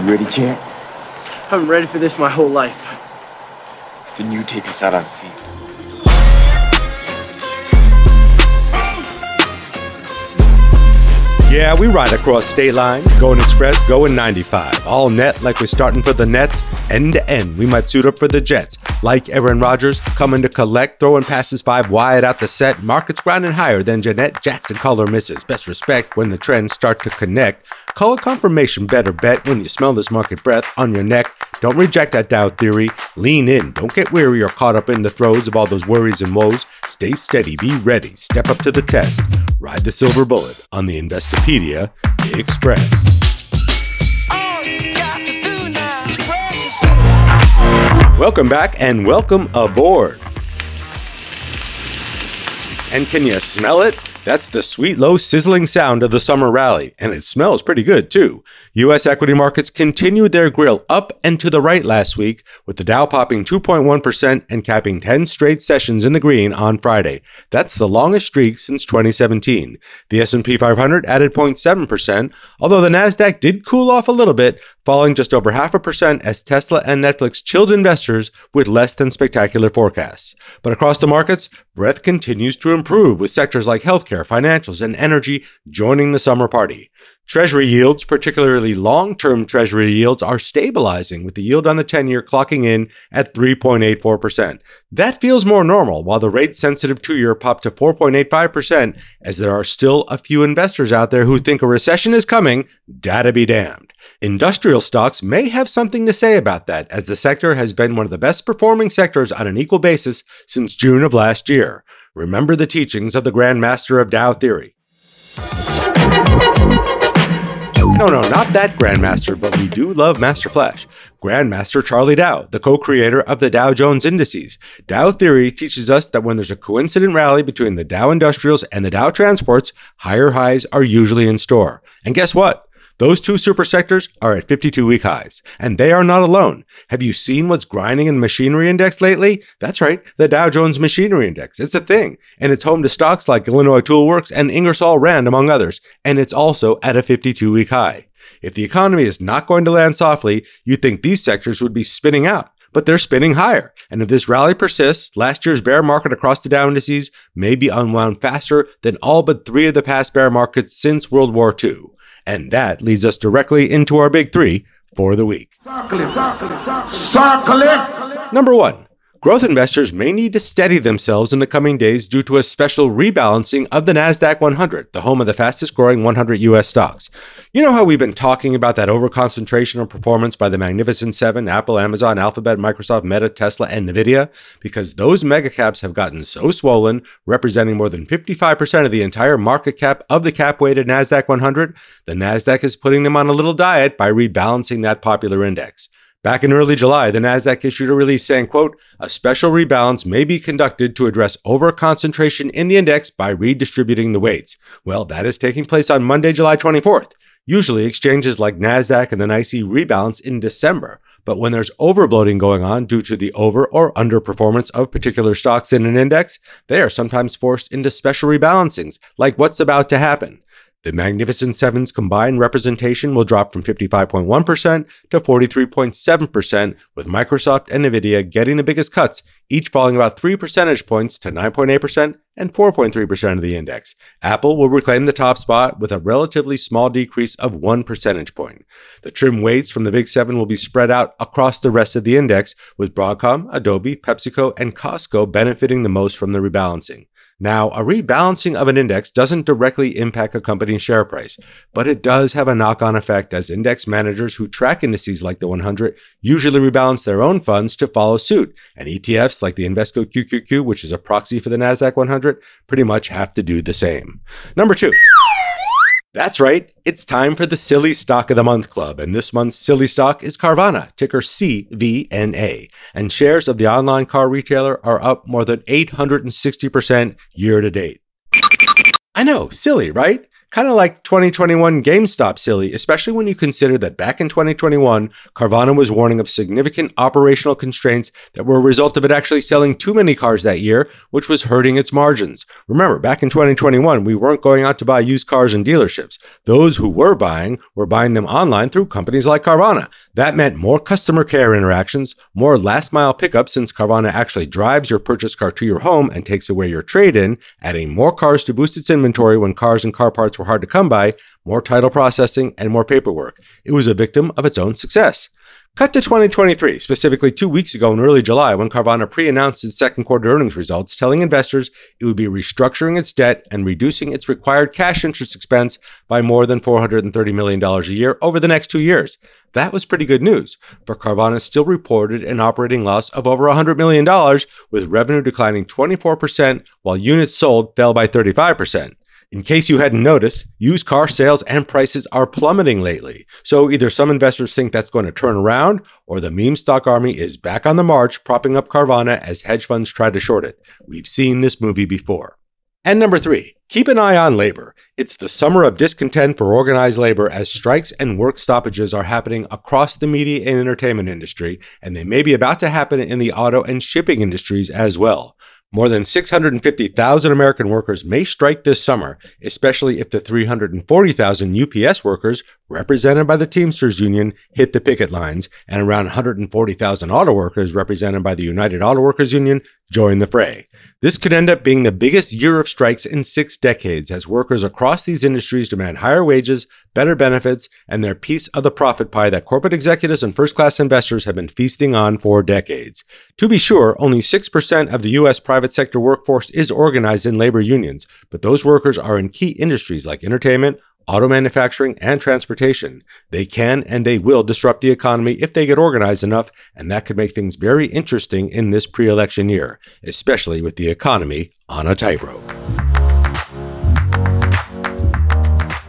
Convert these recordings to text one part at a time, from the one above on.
You ready, champ? I've been ready for this my whole life. Then you take us out on feet. Yeah, we ride across state lines, going express, going 95. All net like we're starting for the Nets, end to end. We might suit up for the Jets. Like Aaron Rodgers, coming to collect, throwing passes five wide out the set. Markets grinding higher than Jeanette Jackson color misses. Best respect when the trends start to connect. Color confirmation better bet when you smell this market breath on your neck. Don't reject that Dow theory. Lean in. Don't get weary or caught up in the throes of all those worries and woes. Stay steady. Be ready. Step up to the test. Ride the silver bullet on the Investopedia Express. All you got to do now is press yourself. Welcome back and welcome aboard. And can you smell it? That's the sweet, low, sizzling sound of the summer rally, and it smells pretty good, too. U.S. equity markets continued their grill up and to the right last week, with the Dow popping 2.1% and capping 10 straight sessions in the green on Friday. That's the longest streak since 2017. The S&P 500 added 0.7%, although the Nasdaq did cool off a little bit, falling just over 0.5% as Tesla and Netflix chilled investors with less than spectacular forecasts. But across the markets, breadth continues to improve, with sectors like healthcare, financials, and energy joining the summer party. Treasury yields, particularly long-term treasury yields, are stabilizing, with the yield on the 10-year clocking in at 3.84%. That feels more normal, while the rate-sensitive two-year popped to 4.85%, as there are still a few investors out there who think a recession is coming, data be damned. Industrial stocks may have something to say about that, as the sector has been one of the best-performing sectors on an equal basis since June of last year. Remember the teachings of the Grand Master of Dow Theory. No, not that Grand Master, but we do love Master Flash. Grandmaster Charlie Dow, the co-creator of the Dow Jones Indices. Dow Theory teaches us that when there's a coincident rally between the Dow Industrials and the Dow Transports, higher highs are usually in store. And guess what? Those two super sectors are at 52-week highs, and they are not alone. Have you seen what's grinding in the machinery index lately? That's right, the Dow Jones Machinery Index. It's a thing, and it's home to stocks like Illinois Tool Works and Ingersoll Rand, among others, and it's also at a 52-week high. If the economy is not going to land softly, you'd think these sectors would be spinning out, but they're spinning higher. And if this rally persists, last year's bear market across the Dow indices may be unwound faster than all but three of the past bear markets since World War II. And that leads us directly into our big three for the week. Number one, growth investors may need to steady themselves in the coming days due to a special rebalancing of the Nasdaq 100, the home of the fastest growing 100 U.S. stocks. You know how we've been talking about that overconcentration of performance by the Magnificent 7, Apple, Amazon, Alphabet, Microsoft, Meta, Tesla, and Nvidia? Because those megacaps have gotten so swollen, representing more than 55% of the entire market cap of the cap-weighted Nasdaq 100, the Nasdaq is putting them on a little diet by rebalancing that popular index. Back in early July, the Nasdaq issued a release saying, quote, a special rebalance may be conducted to address overconcentration in the index by redistributing the weights. Well, that is taking place on Monday, July 24th. Usually, exchanges like Nasdaq and the NYSE rebalance in December. But when there's overbloating going on due to the over or underperformance of particular stocks in an index, they are sometimes forced into special rebalancings, like what's about to happen. The Magnificent Seven's combined representation will drop from 55.1% to 43.7%, with Microsoft and Nvidia getting the biggest cuts, each falling about 3 percentage points to 9.8% and 4.3% of the index. Apple will reclaim the top spot with a relatively small decrease of 1 percentage point. The trim weights from the Big Seven will be spread out across the rest of the index, with Broadcom, Adobe, PepsiCo, and Costco benefiting the most from the rebalancing. Now, a rebalancing of an index doesn't directly impact a company's share price, but it does have a knock-on effect, as index managers who track indices like the 100 usually rebalance their own funds to follow suit, and ETFs like the Invesco QQQ, which is a proxy for the Nasdaq 100, pretty much have to do the same. Number two. That's right, it's time for the Silly Stock of the Month Club, and this month's Silly Stock is Carvana, ticker CVNA, and shares of the online car retailer are up more than 860% year-to-date. I know, silly, right? Kind of like 2021 GameStop silly, especially when you consider that back in 2021, Carvana was warning of significant operational constraints that were a result of it actually selling too many cars that year, which was hurting its margins. Remember, back in 2021, we weren't going out to buy used cars in dealerships. Those who were buying them online through companies like Carvana. That meant more customer care interactions, more last mile pickup since Carvana actually drives your purchased car to your home and takes away your trade-in, adding more cars to boost its inventory when cars and car parts were hard to come by, more title processing, and more paperwork. It was a victim of its own success. Cut to 2023, specifically 2 weeks ago in early July when Carvana pre-announced its second quarter earnings results, telling investors it would be restructuring its debt and reducing its required cash interest expense by more than $430 million a year over the next 2 years. That was pretty good news, but Carvana still reported an operating loss of over $100 million, with revenue declining 24% while units sold fell by 35%. In case you hadn't noticed, used car sales and prices are plummeting lately. So either some investors think that's going to turn around, or the meme stock army is back on the march, propping up Carvana as hedge funds try to short it. We've seen this movie before. And number three, keep an eye on labor. It's the summer of discontent for organized labor as strikes and work stoppages are happening across the media and entertainment industry, and they may be about to happen in the auto and shipping industries as well. More than 650,000 American workers may strike this summer, especially if the 340,000 UPS workers represented by the Teamsters Union hit the picket lines, and around 140,000 auto workers represented by the United Auto Workers Union join the fray. This could end up being the biggest year of strikes in 6 decades as workers across these industries demand higher wages, better benefits, and their piece of the profit pie that corporate executives and first-class investors have been feasting on for decades. To be sure, only 6% of the U.S. private sector workforce is organized in labor unions, but those workers are in key industries like entertainment, auto manufacturing, and transportation. They can and they will disrupt the economy if they get organized enough, and that could make things very interesting in this pre-election year, especially with the economy on a tightrope.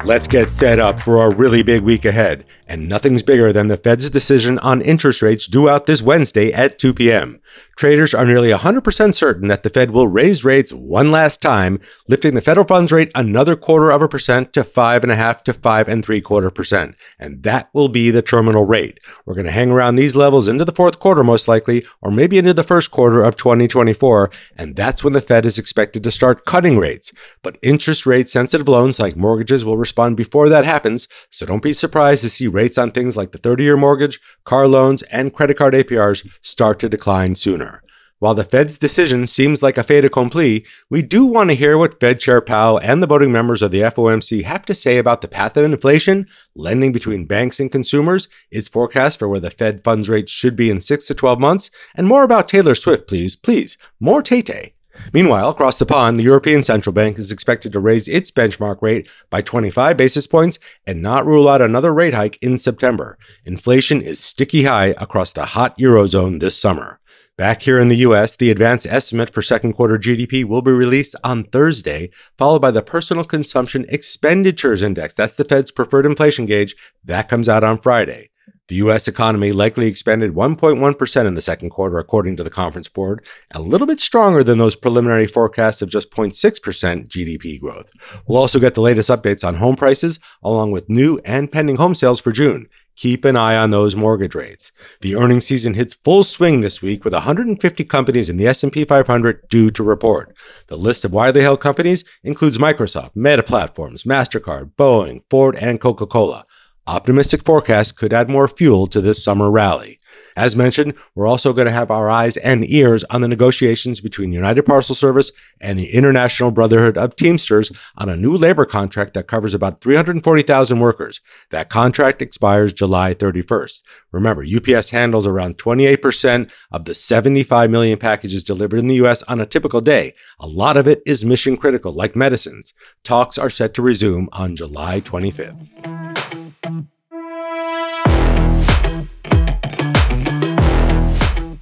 Let's get set up for a really big week ahead, and nothing's bigger than the Fed's decision on interest rates due out this Wednesday at 2 p.m. Traders are nearly 100% certain that the Fed will raise rates one last time, lifting the federal funds rate another 0.25% to 5.5 to 5.75%, and that will be the terminal rate. We're going to hang around these levels into the fourth quarter most likely, or maybe into the first quarter of 2024, and that's when the Fed is expected to start cutting rates. But interest rate sensitive loans like mortgages will respond before that happens, so don't be surprised to see rates on things like the 30-year mortgage, car loans, and credit card APRs start to decline sooner. While the Fed's decision seems like a fait accompli, we do want to hear what Fed Chair Powell and the voting members of the FOMC have to say about the path of inflation, lending between banks and consumers, its forecast for where the Fed funds rate should be in 6 to 12 months, and more about Taylor Swift, please. Please, more Tay-Tay. Meanwhile, across the pond, the European Central Bank is expected to raise its benchmark rate by 25 basis points and not rule out another rate hike in September. Inflation is sticky high across the hot Eurozone this summer. Back here in the U.S., the advanced estimate for second quarter GDP will be released on Thursday, followed by the Personal Consumption Expenditures Index. That's the Fed's preferred inflation gauge. That comes out on Friday. The U.S. economy likely expanded 1.1% in the second quarter, according to the Conference Board, a little bit stronger than those preliminary forecasts of just 0.6% GDP growth. We'll also get the latest updates on home prices, along with new and pending home sales for June. Keep an eye on those mortgage rates. The earnings season hits full swing this week with 150 companies in the S&P 500 due to report. The list of widely held companies includes Microsoft, Meta Platforms, MasterCard, Boeing, Ford, and Coca-Cola. Optimistic forecasts could add more fuel to this summer rally. As mentioned, we're also going to have our eyes and ears on the negotiations between United Parcel Service and the International Brotherhood of Teamsters on a new labor contract that covers about 340,000 workers. That contract expires July 31st. Remember, UPS handles around 28% of the 75 million packages delivered in the U.S. on a typical day. A lot of it is mission critical, like medicines. Talks are set to resume on July 25th.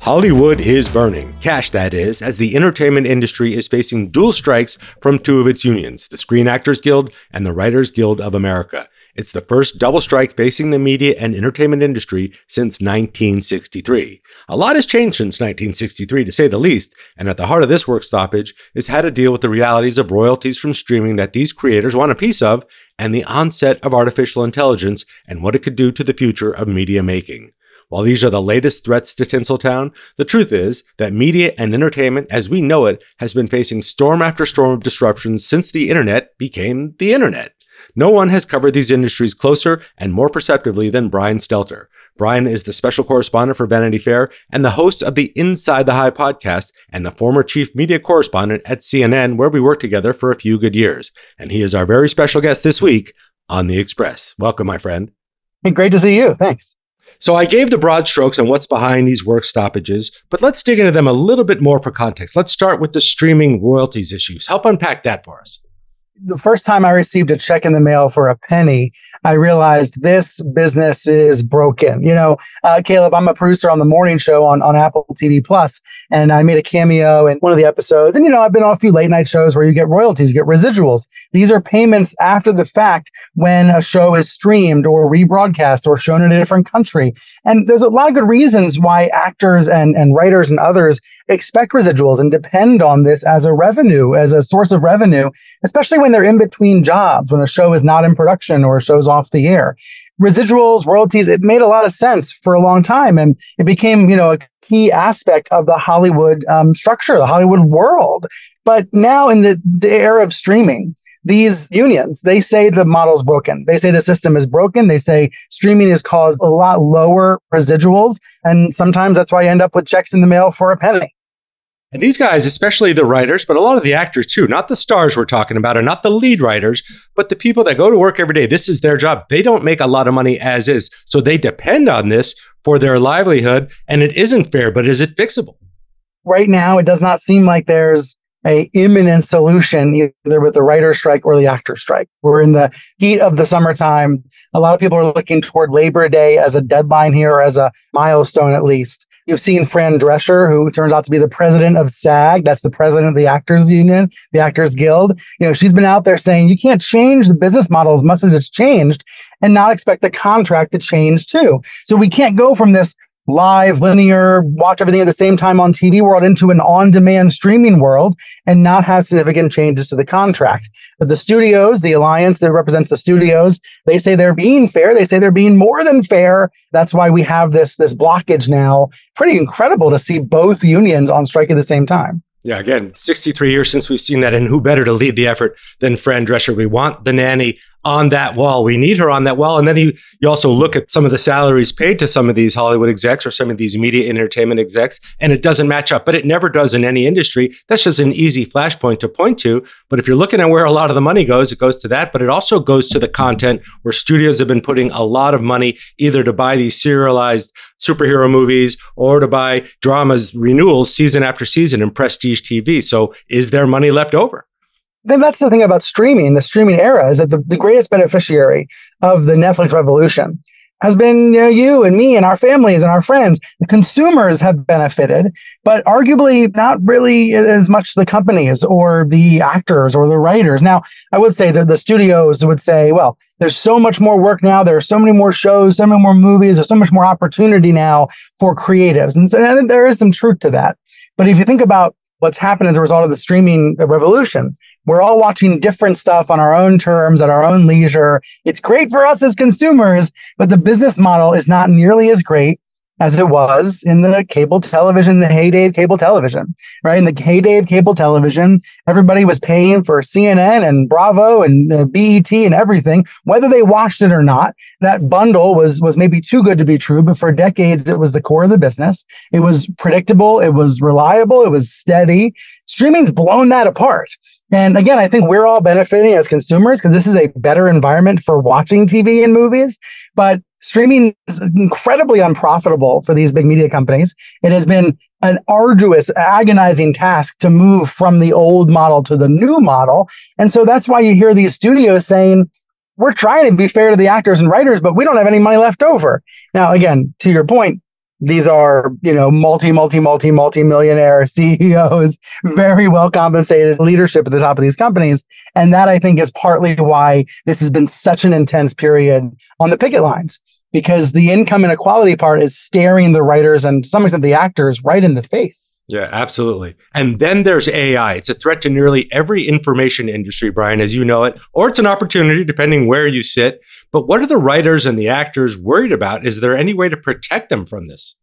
Hollywood is burning, cash that is, as the entertainment industry is facing dual strikes from two of its unions, the Screen Actors Guild and the Writers Guild of America. It's the first double strike facing the media and entertainment industry since 1963. A lot has changed since 1963, to say the least, and at the heart of this work stoppage is how to deal with the realities of royalties from streaming that these creators want a piece of, and the onset of artificial intelligence and what it could do to the future of media making. While these are the latest threats to Tinseltown, the truth is that media and entertainment as we know it has been facing storm after storm of disruptions since the internet became the internet. No one has covered these industries closer and more perceptively than Brian Stelter. Brian is the special correspondent for Vanity Fair and the host of the Inside the High podcast and the former chief media correspondent at CNN, where we worked together for a few good years. And he is our very special guest this week on The Express. Welcome, my friend. Hey, great to see you. Thanks. So I gave the broad strokes on what's behind these work stoppages, but let's dig into them a little bit more for context. Let's start with the streaming royalties issues. Help unpack that for us. The first time I received a check in the mail for a penny, I realized this business is broken. You know, Caleb, I'm a producer on the morning show on Apple TV Plus, and I made a cameo in one of the episodes. And, you know, I've been on a few late night shows where you get royalties, you get residuals. These are payments after the fact when a show is streamed or rebroadcast or shown in a different country. And there's a lot of good reasons why actors and writers and others expect residuals and depend on this as a revenue, as a source of revenue, especially when they're in between jobs, when a show is not in production or a show's off the air. Residuals, royalties, it made a lot of sense for a long time. And it became, you know, a key aspect of the Hollywood structure, the Hollywood world. But now in the era of streaming, these unions, they say the model's broken. They say the system is broken. They say streaming has caused a lot lower residuals. And sometimes that's why you end up with checks in the mail for a penny. And these guys, especially the writers, but a lot of the actors too, not the stars we're talking about and not the lead writers, but the people that go to work every day, this is their job. They don't make a lot of money as is. So they depend on this for their livelihood. And it isn't fair, but is it fixable? Right now, it does not seem like there's an imminent solution, either with the writer strike or the actor strike. We're in the heat of the summertime. A lot of people are looking toward Labor Day as a deadline here, or as a milestone at least. You've seen Fran Drescher, who turns out to be the president of SAG. That's the president of the Actors Union, the Actors Guild. You know, she's been out there saying you can't change the business model as much as it's changed and not expect the contract to change too. So we can't go from this live, linear, watch everything at the same time on TV world into an on-demand streaming world and not have significant changes to the contract. But the studios, the alliance that represents the studios, they say they're being fair. They say they're being more than fair. That's why we have this blockage now. Pretty incredible to see both unions on strike at the same time. Yeah, again, 63 years since we've seen that, and who better to lead the effort than Fran Drescher? We want the nanny on that wall. We need her on that wall. And then you also look at some of the salaries paid to some of these Hollywood execs or some of these media entertainment execs, and it doesn't match up, but it never does in any industry. That's just an easy flashpoint to point to. But if you're looking at where a lot of the money goes, it goes to that, but it also goes to the content where studios have been putting a lot of money either to buy these serialized superhero movies or to buy dramas renewals season after season in prestige TV. So is there money left over? Then that's the thing about streaming. The streaming era is that the greatest beneficiary of the Netflix revolution has been, you know, you and me and our families and our friends. The consumers have benefited, but arguably not really as much the companies or the actors or the writers. Now, I would say that the studios would say, well, there's so much more work now. There are so many more shows, so many more movies. There's so much more opportunity now for creatives. And so there is some truth to that. But if you think about what's happened as a result of the streaming revolution, we're all watching different stuff on our own terms, at our own leisure. It's great for us as consumers, but the business model is not nearly as great as it was in the heyday of cable television, right? In the heyday of cable television, everybody was paying for CNN and Bravo and BET and everything, whether they watched it or not. That bundle was maybe too good to be true, but for decades, it was the core of the business. It was predictable. It was reliable. It was steady. Streaming's blown that apart. And again, I think we're all benefiting as consumers because this is a better environment for watching TV and movies. But streaming is incredibly unprofitable for these big media companies. It has been an arduous, agonizing task to move from the old model to the new model. And so that's why you hear these studios saying, we're trying to be fair to the actors and writers, but we don't have any money left over. Now, again, to your point, These are, you know, multi-millionaire CEOs, very well compensated leadership at the top of these companies. And that, I think, is partly why this has been such an intense period on the picket lines, because the income inequality part is staring the writers and to some extent the actors right in the face. Yeah, absolutely. And then there's AI. It's a threat to nearly every information industry, Brian, as you know it, or it's an opportunity depending where you sit. But what are the writers and the actors worried about? Is there any way to protect them from this?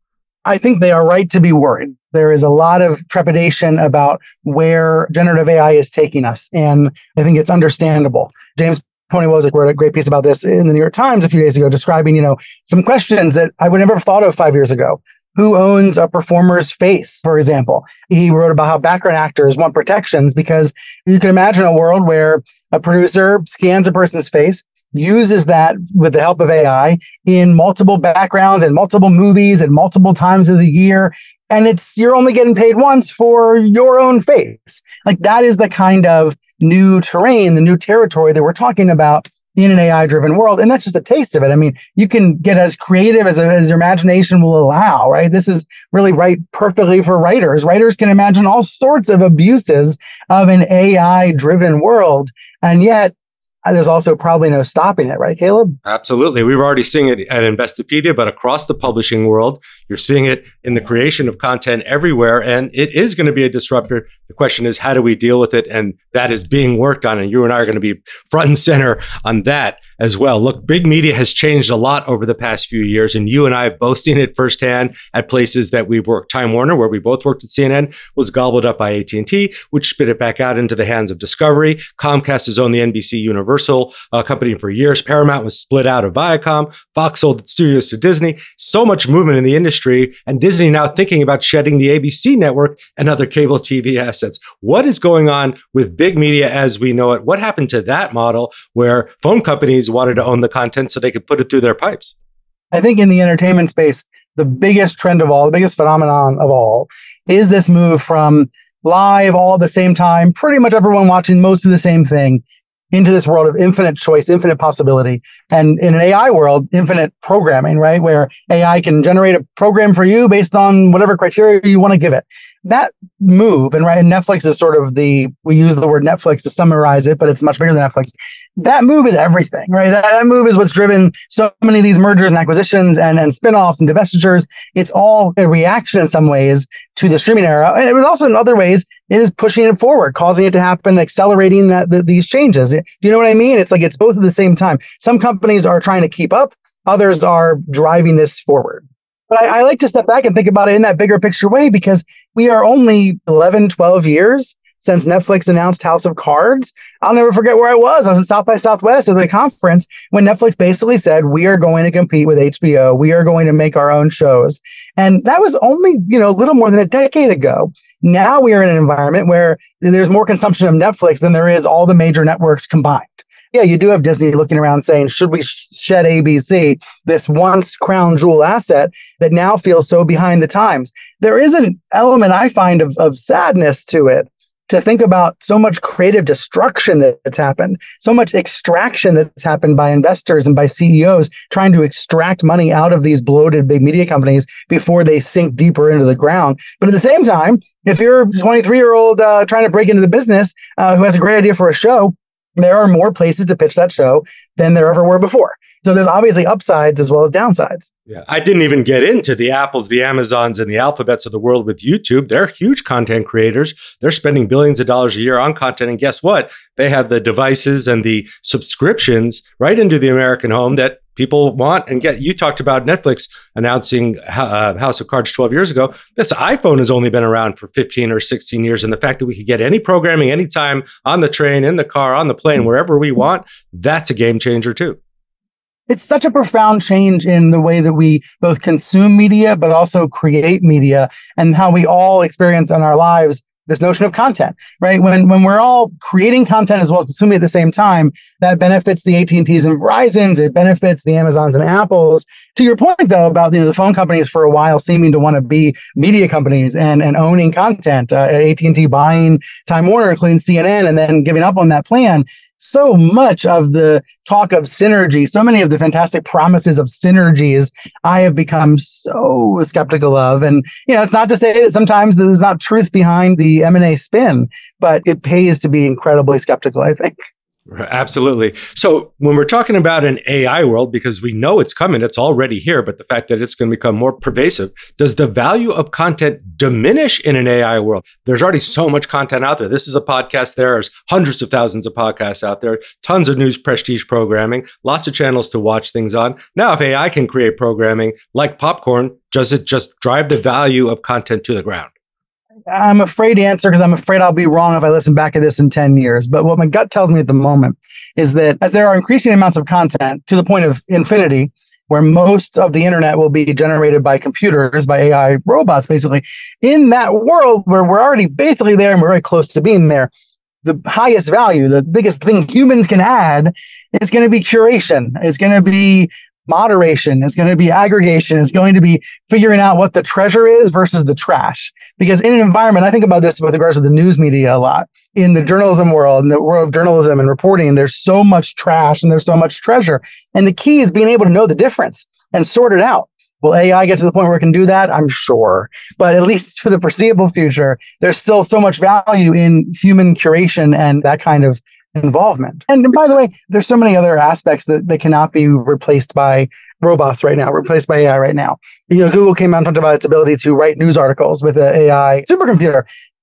I think they are right to be worried. There is a lot of trepidation about where generative AI is taking us. And I think it's understandable. James Pony Wozniak wrote a great piece about this in the New York Times a few days ago, describing, you know, some questions that I would never have thought of 5 years ago. Who owns a performer's face, for example? He wrote about how background actors want protections because you can imagine a world where a producer scans a person's face, uses that with the help of AI in multiple backgrounds and multiple movies and multiple times of the year. And it's, you're only getting paid once for your own face. Like, that is the kind of new terrain, the new territory that we're talking about in an AI-driven world. And that's just a taste of it. I mean, you can get as creative as your imagination will allow, right? This is really right perfectly for writers. Writers can imagine all sorts of abuses of an AI-driven world. And yet, there's also probably no stopping it, right, Caleb? Absolutely. We've already seen it at Investopedia, but across the publishing world, you're seeing it in the creation of content everywhere, and it is going to be a disruptor. The question is, how do we deal with it? And that is being worked on, and you and I are going to be front and center on that as well. Look, big media has changed a lot over the past few years, and you and I have both seen it firsthand at places that we've worked. Time Warner, where we both worked at CNN, was gobbled up by AT&T, which spit it back out into the hands of Discovery. Comcast has owned the NBC Universal company for years. Paramount was split out of Viacom. Fox sold its studios to Disney. So much movement in the industry, and Disney now thinking about shedding the ABC network and other cable TV assets. What is going on with big media as we know it? What happened to that model where phone companies wanted to own the content so they could put it through their pipes? I think in the entertainment space, the biggest trend of all, the biggest phenomenon of all, is this move from live all at the same time, pretty much everyone watching most of the same thing, into this world of infinite choice, infinite possibility. And in an AI world, infinite programming, right? Where AI can generate a program for you based on whatever criteria you want to give it. That move, and right, and Netflix is sort of the, we use the word Netflix to summarize it, but it's much bigger than Netflix. That move is everything, right? That move is what's driven so many of these mergers and acquisitions and spinoffs and divestitures. It's all a reaction in some ways to the streaming era. And also in other ways, it is pushing it forward, causing it to happen, accelerating these changes. Do you know what I mean? It's like it's both at the same time. Some companies are trying to keep up. Others are driving this forward. But I like to step back and think about it in that bigger picture way, because we are only 11, 12 years since Netflix announced House of Cards. I'll never forget where I was. I was at South by Southwest at the conference when Netflix basically said, we are going to compete with HBO. We are going to make our own shows. And that was only, you know, a little more than a decade ago. Now we are in an environment where there's more consumption of Netflix than there is all the major networks combined. Yeah, you do have Disney looking around saying, should we shed ABC, this once crown jewel asset that now feels so behind the times? There is an element I find of sadness to it, to think about so much creative destruction that's happened, so much extraction that's happened by investors and by CEOs trying to extract money out of these bloated big media companies before they sink deeper into the ground. But at the same time, if you're a 23-year-old trying to break into the business who has a great idea for a show, there are more places to pitch that show than there ever were before. So there's obviously upsides as well as downsides. Yeah, I didn't even get into the Apples, the Amazons, and the Alphabets of the world with YouTube. They're huge content creators. They're spending billions of dollars a year on content. And guess what? They have the devices and the subscriptions right into the American home that people want and get. You talked about Netflix announcing House of Cards 12 years ago. This iPhone has only been around for 15 or 16 years. And the fact that we could get any programming anytime on the train, in the car, on the plane, wherever we want, that's a game changer too. It's such a profound change in the way that we both consume media, but also create media, and how we all experience in our lives this notion of content, right? When we're all creating content as well as consuming at the same time, that benefits the AT&Ts and Verizons, it benefits the Amazons and Apples. To your point, though, about, you know, the phone companies for a while seeming to want to be media companies and owning content, AT&T buying Time Warner, including CNN, and then giving up on that plan. so much of the talk of synergy, so many of the fantastic promises of synergies, I have become so skeptical of. And, you know, it's not to say that sometimes there's not truth behind the M&A spin, but it pays to be incredibly skeptical, I think. Absolutely. So when we're talking about an AI world, because we know it's coming, it's already here, but the fact that it's going to become more pervasive, does the value of content diminish in an AI world? There's already so much content out there. This is a podcast. There's hundreds of thousands of podcasts out there, tons of news, prestige programming, lots of channels to watch things on. Now, if AI can create programming like popcorn, does it just drive the value of content to the ground? I'm afraid to answer because I'm afraid I'll be wrong if I listen back to this in 10 years. But what my gut tells me at the moment is that as there are increasing amounts of content to the point of infinity, where most of the internet will be generated by computers, by AI robots, basically, in that world where we're already basically there and we're very close to being there, the highest value, the biggest thing humans can add is going to be curation. It's going to be moderation, is going to be aggregation, is going to be figuring out what the treasure is versus the trash. Because in an environment, I think about this with regards to the news media a lot. In the journalism world, in the world of journalism and reporting, there's so much trash and there's so much treasure. And the key is being able to know the difference and sort it out. Will AI get to the point where it can do that? I'm sure. But at least for the foreseeable future, there's still so much value in human curation and that kind of involvement. And by the way, there's so many other aspects that they cannot be replaced by robots right now, replaced by AI right now. You know, Google came out and talked about its ability to write news articles with an AI supercomputer,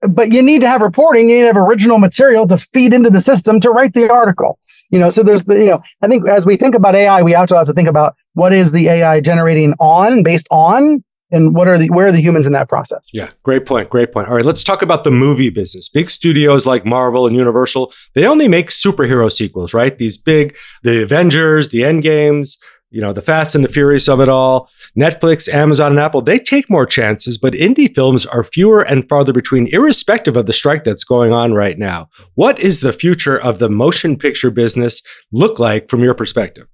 but you need to have reporting, you need to have original material to feed into the system to write the article. You know, so there's the, you know, I think as we think about AI, we also have to think about what is the AI generating on, based on, and what are the, where are the humans in that process? Yeah, great point. Great point. All right, let's talk about the movie business. Big studios like Marvel and Universal, they only make superhero sequels, right? These big, the Avengers, the Endgames, you know, the Fast and the Furious of it all. Netflix, Amazon, and Apple, they take more chances, but indie films are fewer and farther between, irrespective of the strike that's going on right now. What is the future of the motion picture business look like from your perspective?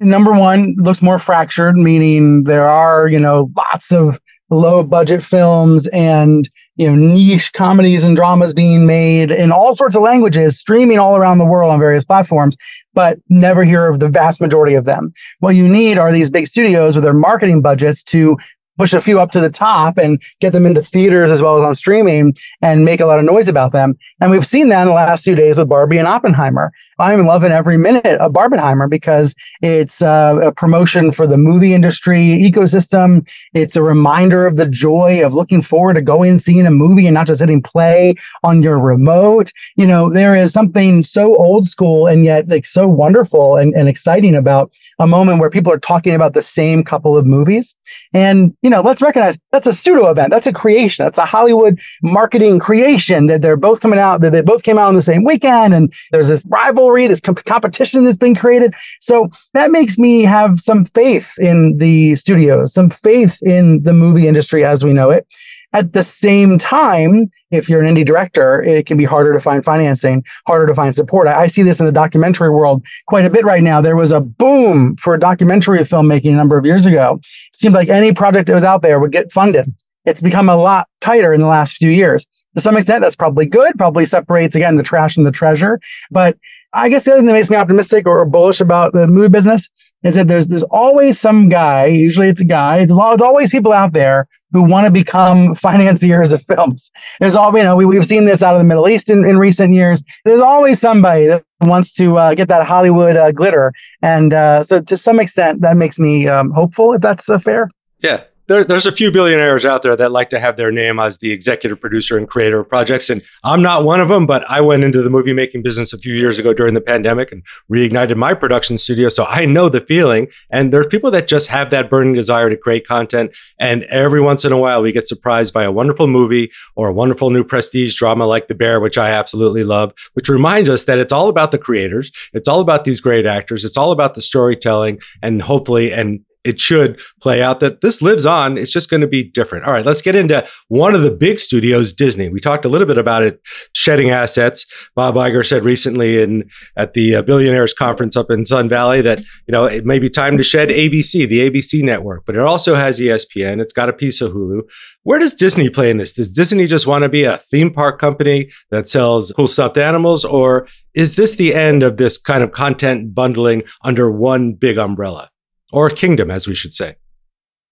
Number one, looks more fractured, meaning there are, you know, lots of low budget films and, you know, niche comedies and dramas being made in all sorts of languages, streaming all around the world on various platforms, but never hear of the vast majority of them. What you need are these big studios with their marketing budgets to push a few up to the top and get them into theaters as well as on streaming and make a lot of noise about them. And we've seen that in the last few days with Barbie and Oppenheimer. I'm loving every minute of Barbenheimer because it's a promotion for the movie industry ecosystem. It's a reminder of the joy of looking forward to going and seeing a movie and not just hitting play on your remote. You know, there is something so old school and yet like so wonderful and exciting about a moment where people are talking about the same couple of movies. And, you know, let's recognize that's a pseudo event. That's a creation. That's a Hollywood marketing creation that they're both coming out, that they both came out on the same weekend. And there's this rivalry, this competition that's been created. So that makes me have some faith in the studios, some faith in the movie industry as we know it. At the same time, if you're an indie director, it can be harder to find financing, harder to find support. I see this in the documentary world quite a bit right now. There was a boom for documentary filmmaking a number of years ago. It seemed like any project that was out there would get funded. It's become a lot tighter in the last few years. To some extent, that's probably good, probably separates, again, the trash and the treasure. But I guess the other thing that makes me optimistic or bullish about the movie business is that there's always some guy, usually it's a guy, there's always people out there who want to become financiers of films. There's all, you know, we've seen this out of the Middle East in recent years. There's always somebody that wants to get that Hollywood glitter. And so to some extent, that makes me hopeful, if that's fair. Yeah. There's a few billionaires out there that like to have their name as the executive producer and creator of projects. And I'm not one of them, but I went into the movie making business a few years ago during the pandemic and reignited my production studio. So I know the feeling. And there's people that just have that burning desire to create content. And every once in a while, we get surprised by a wonderful movie or a wonderful new prestige drama like The Bear, which I absolutely love, which reminds us that it's all about the creators. It's all about these great actors. It's all about the storytelling and hopefully, and it should play out that this lives on. It's just going to be different. All right, let's get into one of the big studios, Disney. We talked a little bit about it, shedding assets. Bob Iger said recently at the Billionaires Conference up in Sun Valley that, you know, it may be time to shed ABC, the ABC network, but it also has ESPN. It's got a piece of Hulu. Where does Disney play in this? Does Disney just want to be a theme park company that sells cool stuffed animals, or Is this the end of this kind of content bundling under one big umbrella or kingdom, as we should say?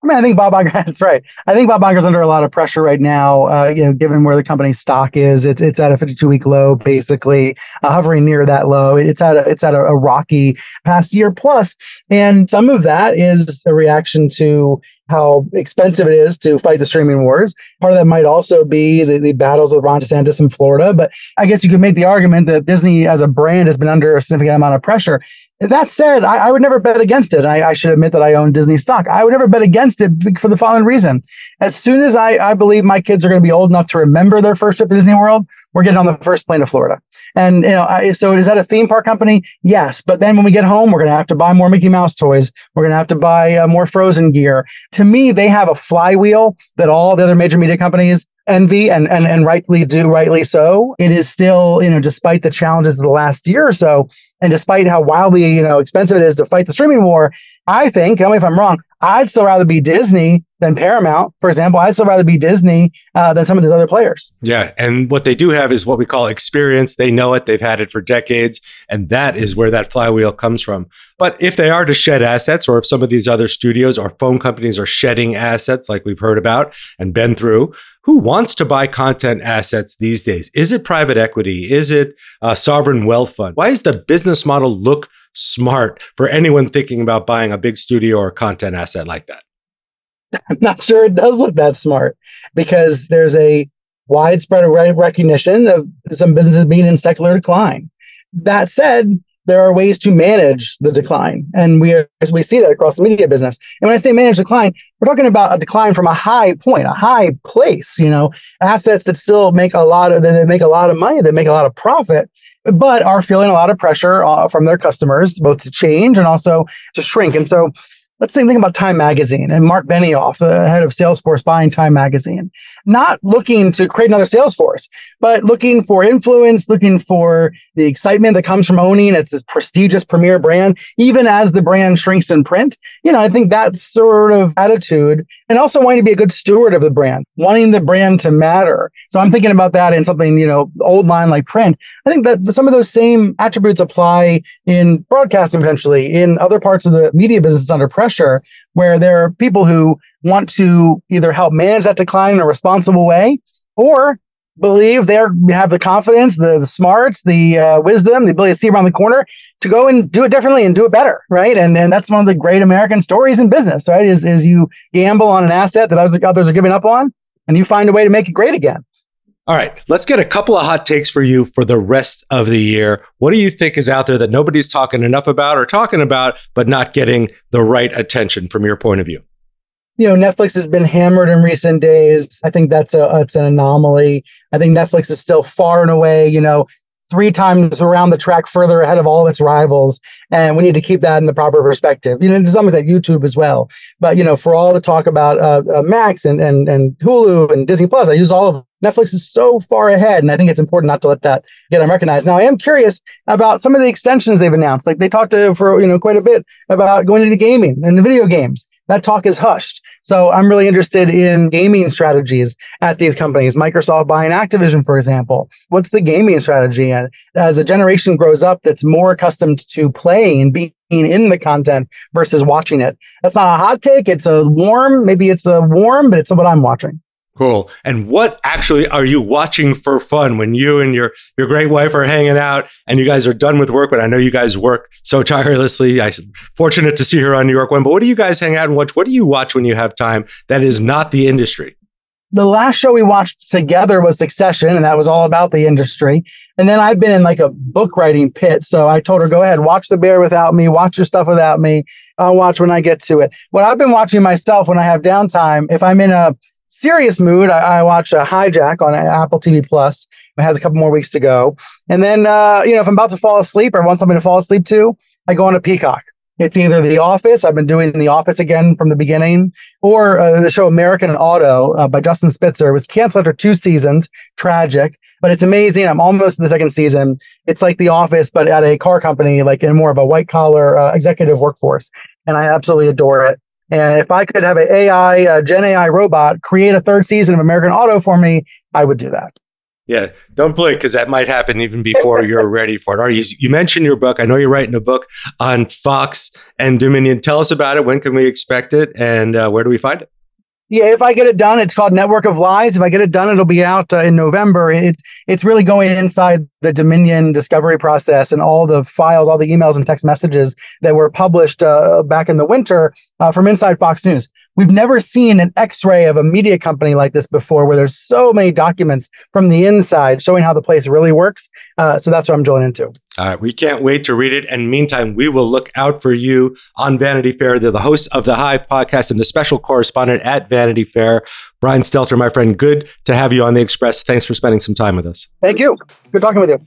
I mean, I think Bob Iger, that's right. I think Bob Iger's under a lot of pressure right now, given where the company's stock is. It's at a 52-week low, basically, hovering near that low. It's at a rocky past year plus. And some of that is a reaction to how expensive it is to fight the streaming wars. Part of that might also be the battles with Ron DeSantis in Florida. But I guess you could make the argument that Disney as a brand has been under a significant amount of pressure. That said, I would never bet against it. I should admit that I own Disney stock. I would never bet against it for the following reason. As soon as I believe my kids are going to be old enough to remember their first trip to Disney World, we're getting on the first plane to Florida. And, so is that a theme park company? Yes. But then when we get home, we're going to have to buy more Mickey Mouse toys. We're going to have to buy more Frozen gear. To me, they have a flywheel that all the other major media companies envy and rightly so. It is still, despite the challenges of the last year or so, and despite how wildly, expensive it is to fight the streaming war, I think, tell me if I'm wrong, I'd still rather be Disney than Paramount, for example. I'd still rather be Disney than some of these other players. Yeah. And what they do have is what we call experience. They know it. They've had it for decades. And that is where that flywheel comes from. But if they are to shed assets, or if some of these other studios or phone companies are shedding assets like we've heard about and been through, who wants to buy content assets these days? Is it private equity? Is it a sovereign wealth fund? Why does the business model look smart for anyone thinking about buying a big studio or content asset like that? I'm not sure it does look that smart, because there's a widespread recognition of some businesses being in secular decline. That said, there are ways to manage the decline. And we see that across the media business. And when I say manage decline, we're talking about a decline from a high point, a high place, assets that still make a lot of money, that make a lot of profit, but are feeling a lot of pressure from their customers, both to change and also to shrink. And so let's think about Time Magazine and Mark Benioff, the head of Salesforce, buying Time Magazine, not looking to create another Salesforce, but looking for influence, looking for the excitement that comes from owning it's this prestigious premier brand, even as the brand shrinks in print. I think that sort of attitude, and also wanting to be a good steward of the brand, wanting the brand to matter. So I'm thinking about that in something, old line like print. I think that some of those same attributes apply in broadcasting, potentially in other parts of the media business under pressure, where there are people who want to either help manage that decline in a responsible way, or believe they have the confidence, the smarts, the wisdom, the ability to see around the corner to go and do it differently and do it better, right? And that's one of the great American stories in business, right? Is you gamble on an asset that others are giving up on, and you find a way to make it great again. All right, let's get a couple of hot takes for you for the rest of the year. What do you think is out there that nobody's talking enough about or talking about, but not getting the right attention from your point of view? Netflix has been hammered in recent days. I think it's an anomaly. I think Netflix is still far and away, 3 times around the track further ahead of all of its rivals. And we need to keep that in the proper perspective. To some extent, YouTube as well. But, for all the talk about Max and Hulu and Disney Plus, I use all of Netflix is so far ahead. And I think it's important not to let that get unrecognized. Now, I am curious about some of the extensions they've announced. Like they talked for quite a bit about going into gaming and the video games. That talk is hushed. So I'm really interested in gaming strategies at these companies. Microsoft buying Activision, for example. What's the gaming strategy? And as a generation grows up that's more accustomed to playing and being in the content versus watching it. That's not a hot take. Maybe it's warm, but it's what I'm watching. Cool. And what actually are you watching for fun when you and your great wife are hanging out and you guys are done with work? But I know you guys work so tirelessly. I'm fortunate to see her on New York One. But what do you guys hang out and watch? What do you watch when you have time that is not the industry? The last show we watched together was Succession, and that was all about the industry. And then I've been in like a book writing pit. So I told her, go ahead, watch The Bear without me, watch your stuff without me. I'll watch when I get to it. What I've been watching myself when I have downtime, if I'm in a serious mood, I watch Hijack on Apple TV Plus. It has a couple more weeks to go. And then, if I'm about to fall asleep or want something to fall asleep to, I go on a Peacock. It's either The Office. I've been doing The Office again from the beginning, or the show American Auto by Justin Spitzer. It was canceled after 2 seasons. Tragic, but it's amazing. I'm almost in the 2nd season. It's like The Office, but at a car company, like in more of a white collar executive workforce. And I absolutely adore it. And if I could have an AI, Gen AI robot create a 3rd season of American Auto for me, I would do that. Yeah, don't blink, because that might happen even before you're ready for it. All right, you mentioned your book. I know you're writing a book on Fox and Dominion. Tell us about it. When can we expect it? And where do we find it? Yeah, if I get it done, it's called Network of Lies. If I get it done, it'll be out in November. It's really going inside the Dominion discovery process and all the files, all the emails and text messages that were published back in the winter from inside Fox News. We've never seen an X-ray of a media company like this before, where there's so many documents from the inside showing how the place really works. So that's what I'm drilling into. All right. We can't wait to read it. And meantime, we will look out for you on Vanity Fair. They're the host of the Hive podcast and the special correspondent at Vanity Fair. Brian Stelter, my friend, good to have you on The Express. Thanks for spending some time with us. Thank you. Good talking with you.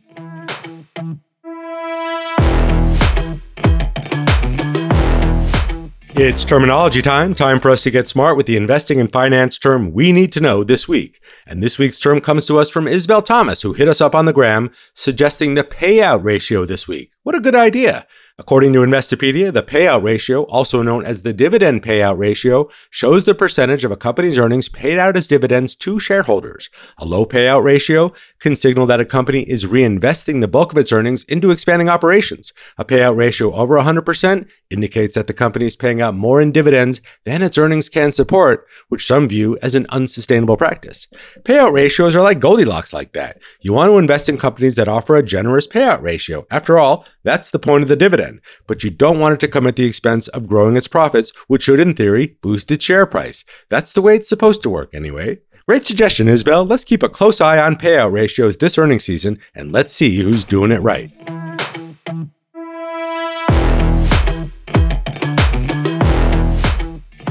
It's terminology time, time for us to get smart with the investing and finance term we need to know this week. And this week's term comes to us from Isabel Thomas, who hit us up on the gram, suggesting the payout ratio this week. What a good idea. According to Investopedia, the payout ratio, also known as the dividend payout ratio, shows the percentage of a company's earnings paid out as dividends to shareholders. A low payout ratio can signal that a company is reinvesting the bulk of its earnings into expanding operations. A payout ratio over 100% indicates that the company is paying out more in dividends than its earnings can support, which some view as an unsustainable practice. Payout ratios are like Goldilocks like that. You want to invest in companies that offer a generous payout ratio. After all, that's the point of the dividend, but you don't want it to come at the expense of growing its profits, which should, in theory, boost its share price. That's the way it's supposed to work anyway. Great suggestion, Isabel. Let's keep a close eye on payout ratios this earnings season, and let's see who's doing it right.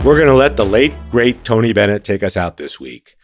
We're going to let the late, great Tony Bennett take us out this week.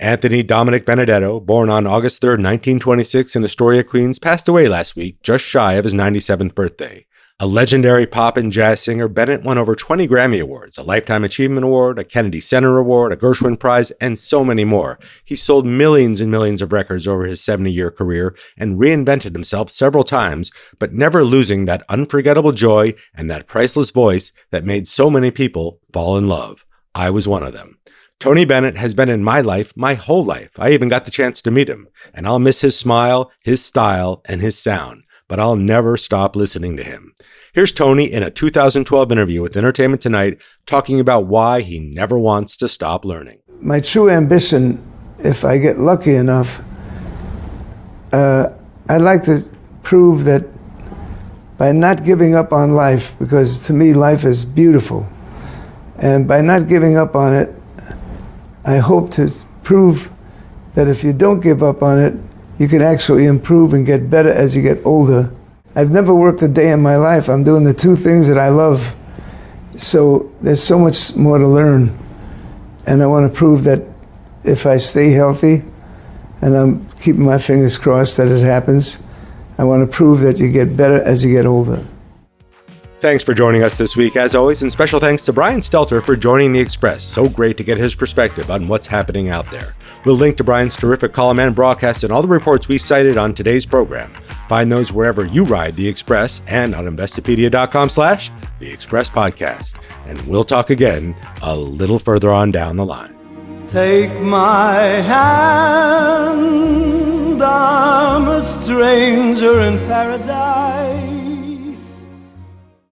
Anthony Dominic Benedetto, born on August 3, 1926 in Astoria, Queens, passed away last week, just shy of his 97th birthday. A legendary pop and jazz singer, Bennett won over 20 Grammy Awards, a Lifetime Achievement Award, a Kennedy Center Award, a Gershwin Prize, and so many more. He sold millions and millions of records over his 70-year career and reinvented himself several times, but never losing that unforgettable joy and that priceless voice that made so many people fall in love. I was one of them. Tony Bennett has been in my life my whole life. I even got the chance to meet him, and I'll miss his smile, his style, and his sound, but I'll never stop listening to him. Here's Tony in a 2012 interview with Entertainment Tonight talking about why he never wants to stop learning. My true ambition, if I get lucky enough, I'd like to prove that by not giving up on life, because to me life is beautiful, and by not giving up on it, I hope to prove that if you don't give up on it, you can actually improve and get better as you get older. I've never worked a day in my life. I'm doing the two things that I love. So there's so much more to learn. And I want to prove that if I stay healthy, and I'm keeping my fingers crossed that it happens, I want to prove that you get better as you get older. Thanks for joining us this week, as always, and special thanks to Brian Stelter for joining The Express. So great to get his perspective on what's happening out there. We'll link to Brian's terrific column and broadcast and all the reports we cited on today's program. Find those wherever you ride The Express and on Investopedia.com/The Express Podcast. And we'll talk again a little further on down the line. Take my hand, I'm a stranger in paradise.